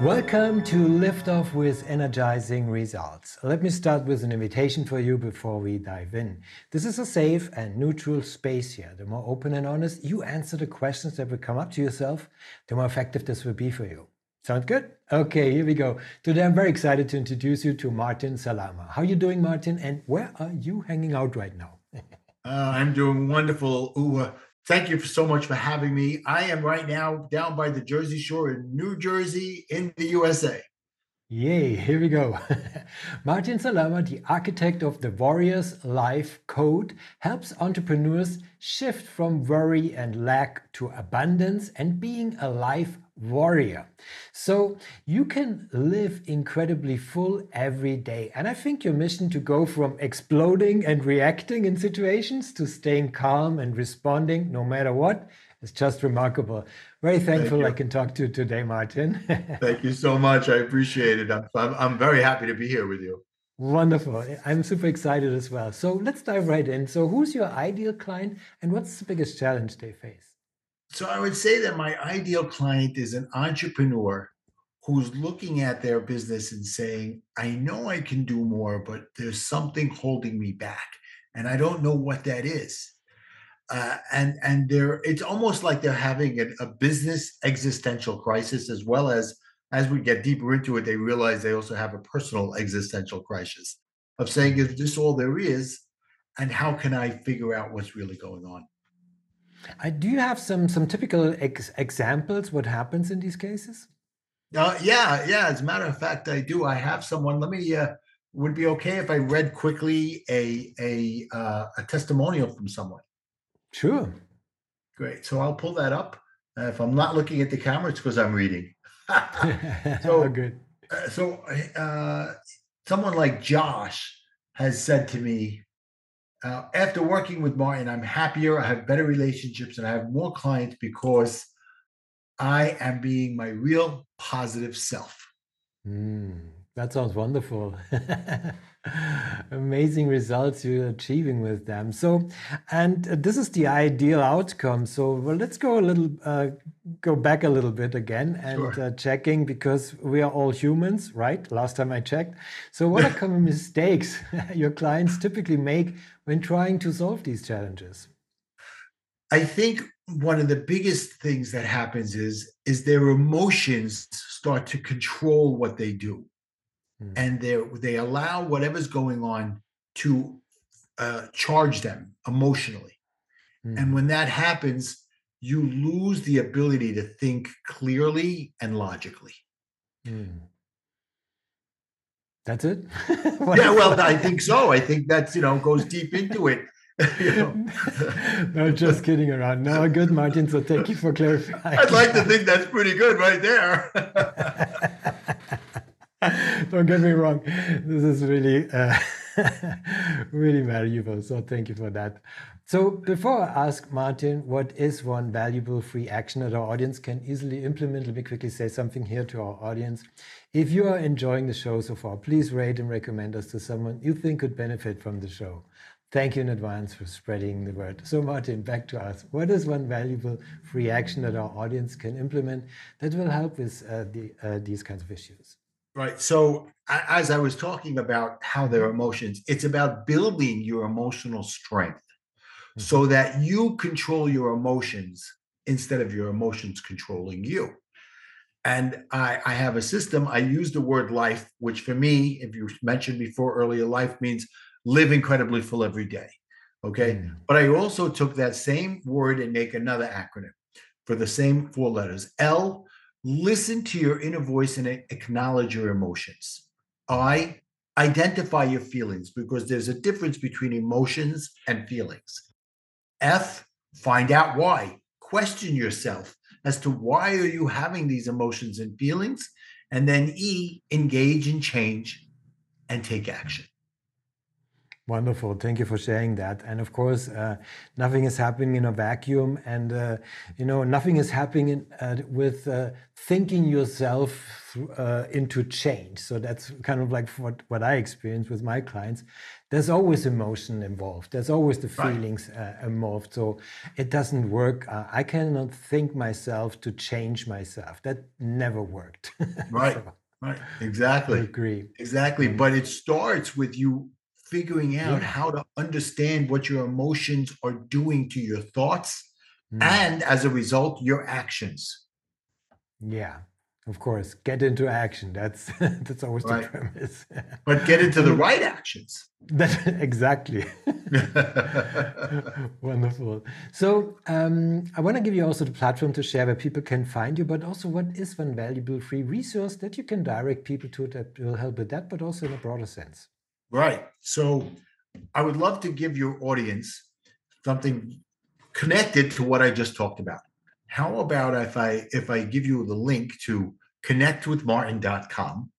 Welcome to Lift Off with Energizing Results. Let me start with an invitation for you before we dive in. This is a safe and neutral space here. The more open and honest you answer the questions that will come up to yourself, the more effective this will be for you. Sound good? Okay, here we go. Today I'm very excited to introduce you to Martin Salama. How are you doing, Martin? And where are you hanging out right now? I'm doing wonderful, Uwe. Thank you so much for having me. I am right now down by the Jersey Shore in New Jersey in the USA. Yay, here we go. Martin Salama, the architect of The Warrior's L.I.F.E. Code, helps entrepreneurs shift from worry and lack to abundance and being a life warrior. So you can live incredibly full every day. And I think your mission to go from exploding and reacting in situations to staying calm and responding no matter what is just remarkable. Very thankful I can talk to you today, Martin. Thank you so much. I appreciate it. I'm very happy to be here with you. Wonderful. I'm super excited as well. So let's dive right in. So who's your ideal client and what's the biggest challenge they face? So I would say that my ideal client is an entrepreneur who's looking at their business and saying, I know I can do more, but there's something holding me back. And I don't know what that is. And it's almost like they're having a business existential crisis, as well as we get deeper into it, they realize they also have a personal existential crisis of saying, is this all there is? And how can I figure out what's really going on? Do you have some typical examples what happens in these cases? Yeah. As a matter of fact, I do. I have someone. Let me. Would it be okay if I read quickly a testimonial from someone? Sure. Great. So I'll pull that up. If I'm not looking at the camera, it's because I'm reading. So good. So someone like Josh has said to me, after working with Martin, I'm happier, I have better relationships, and I have more clients because I am being my real positive self. That sounds wonderful. Amazing results you're achieving with them. So, and this is the ideal outcome. So, well, let's go back a little bit again and checking, because we are all humans, right? Last time I checked. So what are common mistakes your clients typically make when trying to solve these challenges? I think one of the biggest things that happens is their emotions start to control what they do. And they allow whatever's going on to charge them emotionally. And when that happens, you lose the ability to think clearly and logically. That's it? Yeah, well, I think so. I think that's, goes deep into it. No, just kidding around. No, good, Martin. So thank you for clarifying. I'd like to think that's pretty good right there. Don't get me wrong. This is really, really valuable. So thank you for that. So before I ask Martin, what is one valuable free action that our audience can easily implement? Let me quickly say something here to our audience. If you are enjoying the show so far, please rate and recommend us to someone you think could benefit from the show. Thank you in advance for spreading the word. So Martin, back to us. What is one valuable free action that our audience can implement that will help with these kinds of issues? Right. So as I was talking about how their emotions, it's about building your emotional strength so that you control your emotions instead of your emotions controlling you. And I have a system. I use the word life, which for me, if you mentioned before earlier, life means live incredibly full every day. Okay. But I also took that same word and make another acronym for the same four letters. L, listen to your inner voice and acknowledge your emotions. I, identify your feelings, because there's a difference between emotions and feelings. F, find out why. Question yourself as to why are you having these emotions and feelings? And then E, engage and change and take action. Wonderful. Thank you for sharing that. And of course, nothing is happening in a vacuum, and nothing is happening with thinking yourself into change. So that's kind of like what I experience with my clients. There's always emotion involved. There's always the feelings involved. So it doesn't work. I cannot think myself to change myself. That never worked. Right. So, right. Exactly. I agree. Exactly. But it starts with you figuring out how to understand what your emotions are doing to your thoughts and, as a result, your actions. Yeah, of course. Get into action. That's always the premise. But get into the right actions. Exactly. Wonderful. So I want to give you also the platform to share where people can find you, but also what is one valuable free resource that you can direct people to that will help with that, but also in a broader sense. Right. So I would love to give your audience something connected to what I just talked about. How about if I give you the link to connectwithmartin.com,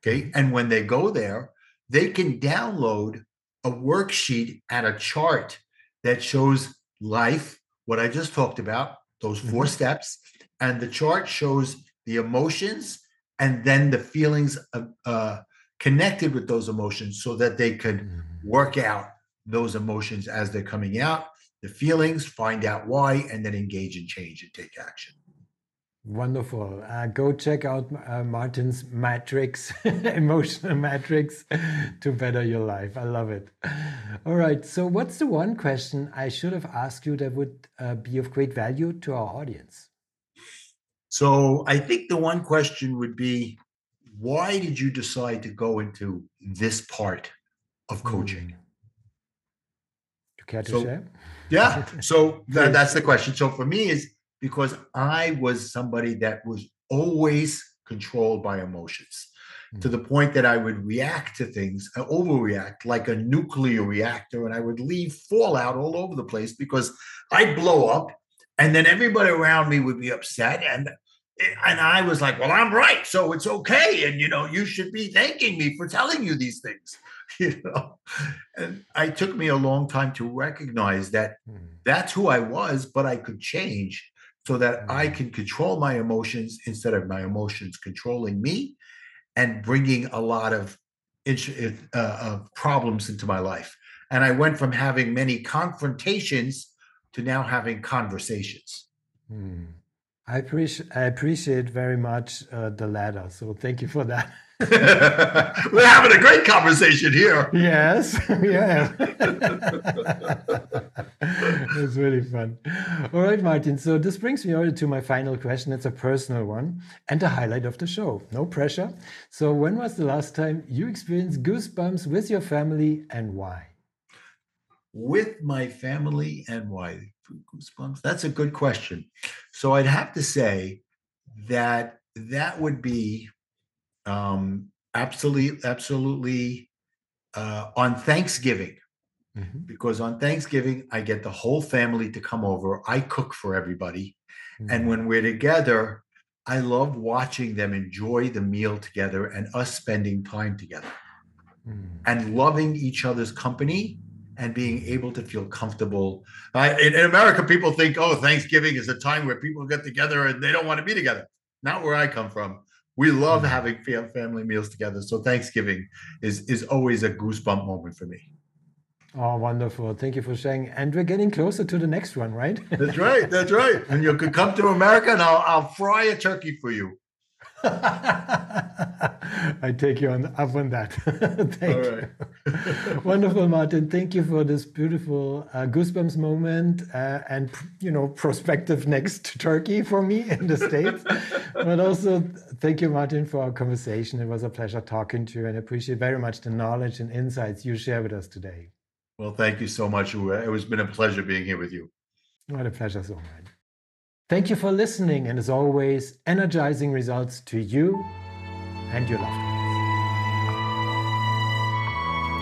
okay? And when they go there, they can download a worksheet and a chart that shows life, what I just talked about, those four steps, and the chart shows the emotions and then the feelings of connected with those emotions so that they could work out those emotions as they're coming out, the feelings, find out why, and then engage and change and take action. Wonderful. Go check out Martin's matrix, emotional matrix, to better your life. I love it. All right. So what's the one question I should have asked you that would be of great value to our audience? So I think the one question would be, why did you decide to go into this part of coaching? Yeah, so that's the question. So for me is because I was somebody that was always controlled by emotions to the point that I would react to things, overreact like a nuclear reactor, and I would leave fallout all over the place because I'd blow up and then everybody around me would be upset. And I was like, well, I'm right, so it's okay. And, you should be thanking me for telling you these things, And it took me a long time to recognize that that's who I was, but I could change so that I can control my emotions instead of my emotions controlling me and bringing a lot of problems into my life. And I went from having many confrontations to now having conversations. I appreciate very much the latter, so thank you for that. We're having a great conversation here. Yes, we are. It's really fun. All right, Martin. So this brings me already to my final question. It's a personal one and the highlight of the show. No pressure. So when was the last time you experienced goosebumps with your family and why? With my family and why? Goosebumps? That's a good question. So I'd have to say that would be absolutely on Thanksgiving, because on Thanksgiving, I get the whole family to come over. I cook for everybody. And when we're together, I love watching them enjoy the meal together and us spending time together and loving each other's company and being able to feel comfortable. In America, people think, Thanksgiving is a time where people get together and they don't want to be together. Not where I come from. We love having family meals together. So Thanksgiving is always a goosebump moment for me. Oh, wonderful. Thank you for sharing. And we're getting closer to the next one, right? That's right. That's right. And you could come to America and I'll fry a turkey for you. I take you up on that. Thank you. Wonderful, Martin. Thank you for this beautiful goosebumps moment and, prospective next turkey for me in the States. But also, thank you, Martin, for our conversation. It was a pleasure talking to you, and I appreciate very much the knowledge and insights you share with us today. Well, thank you so much, Uwe. It has been a pleasure being here with you. What a pleasure, so much. Thank you for listening, and as always, energizing results to you and your loved ones.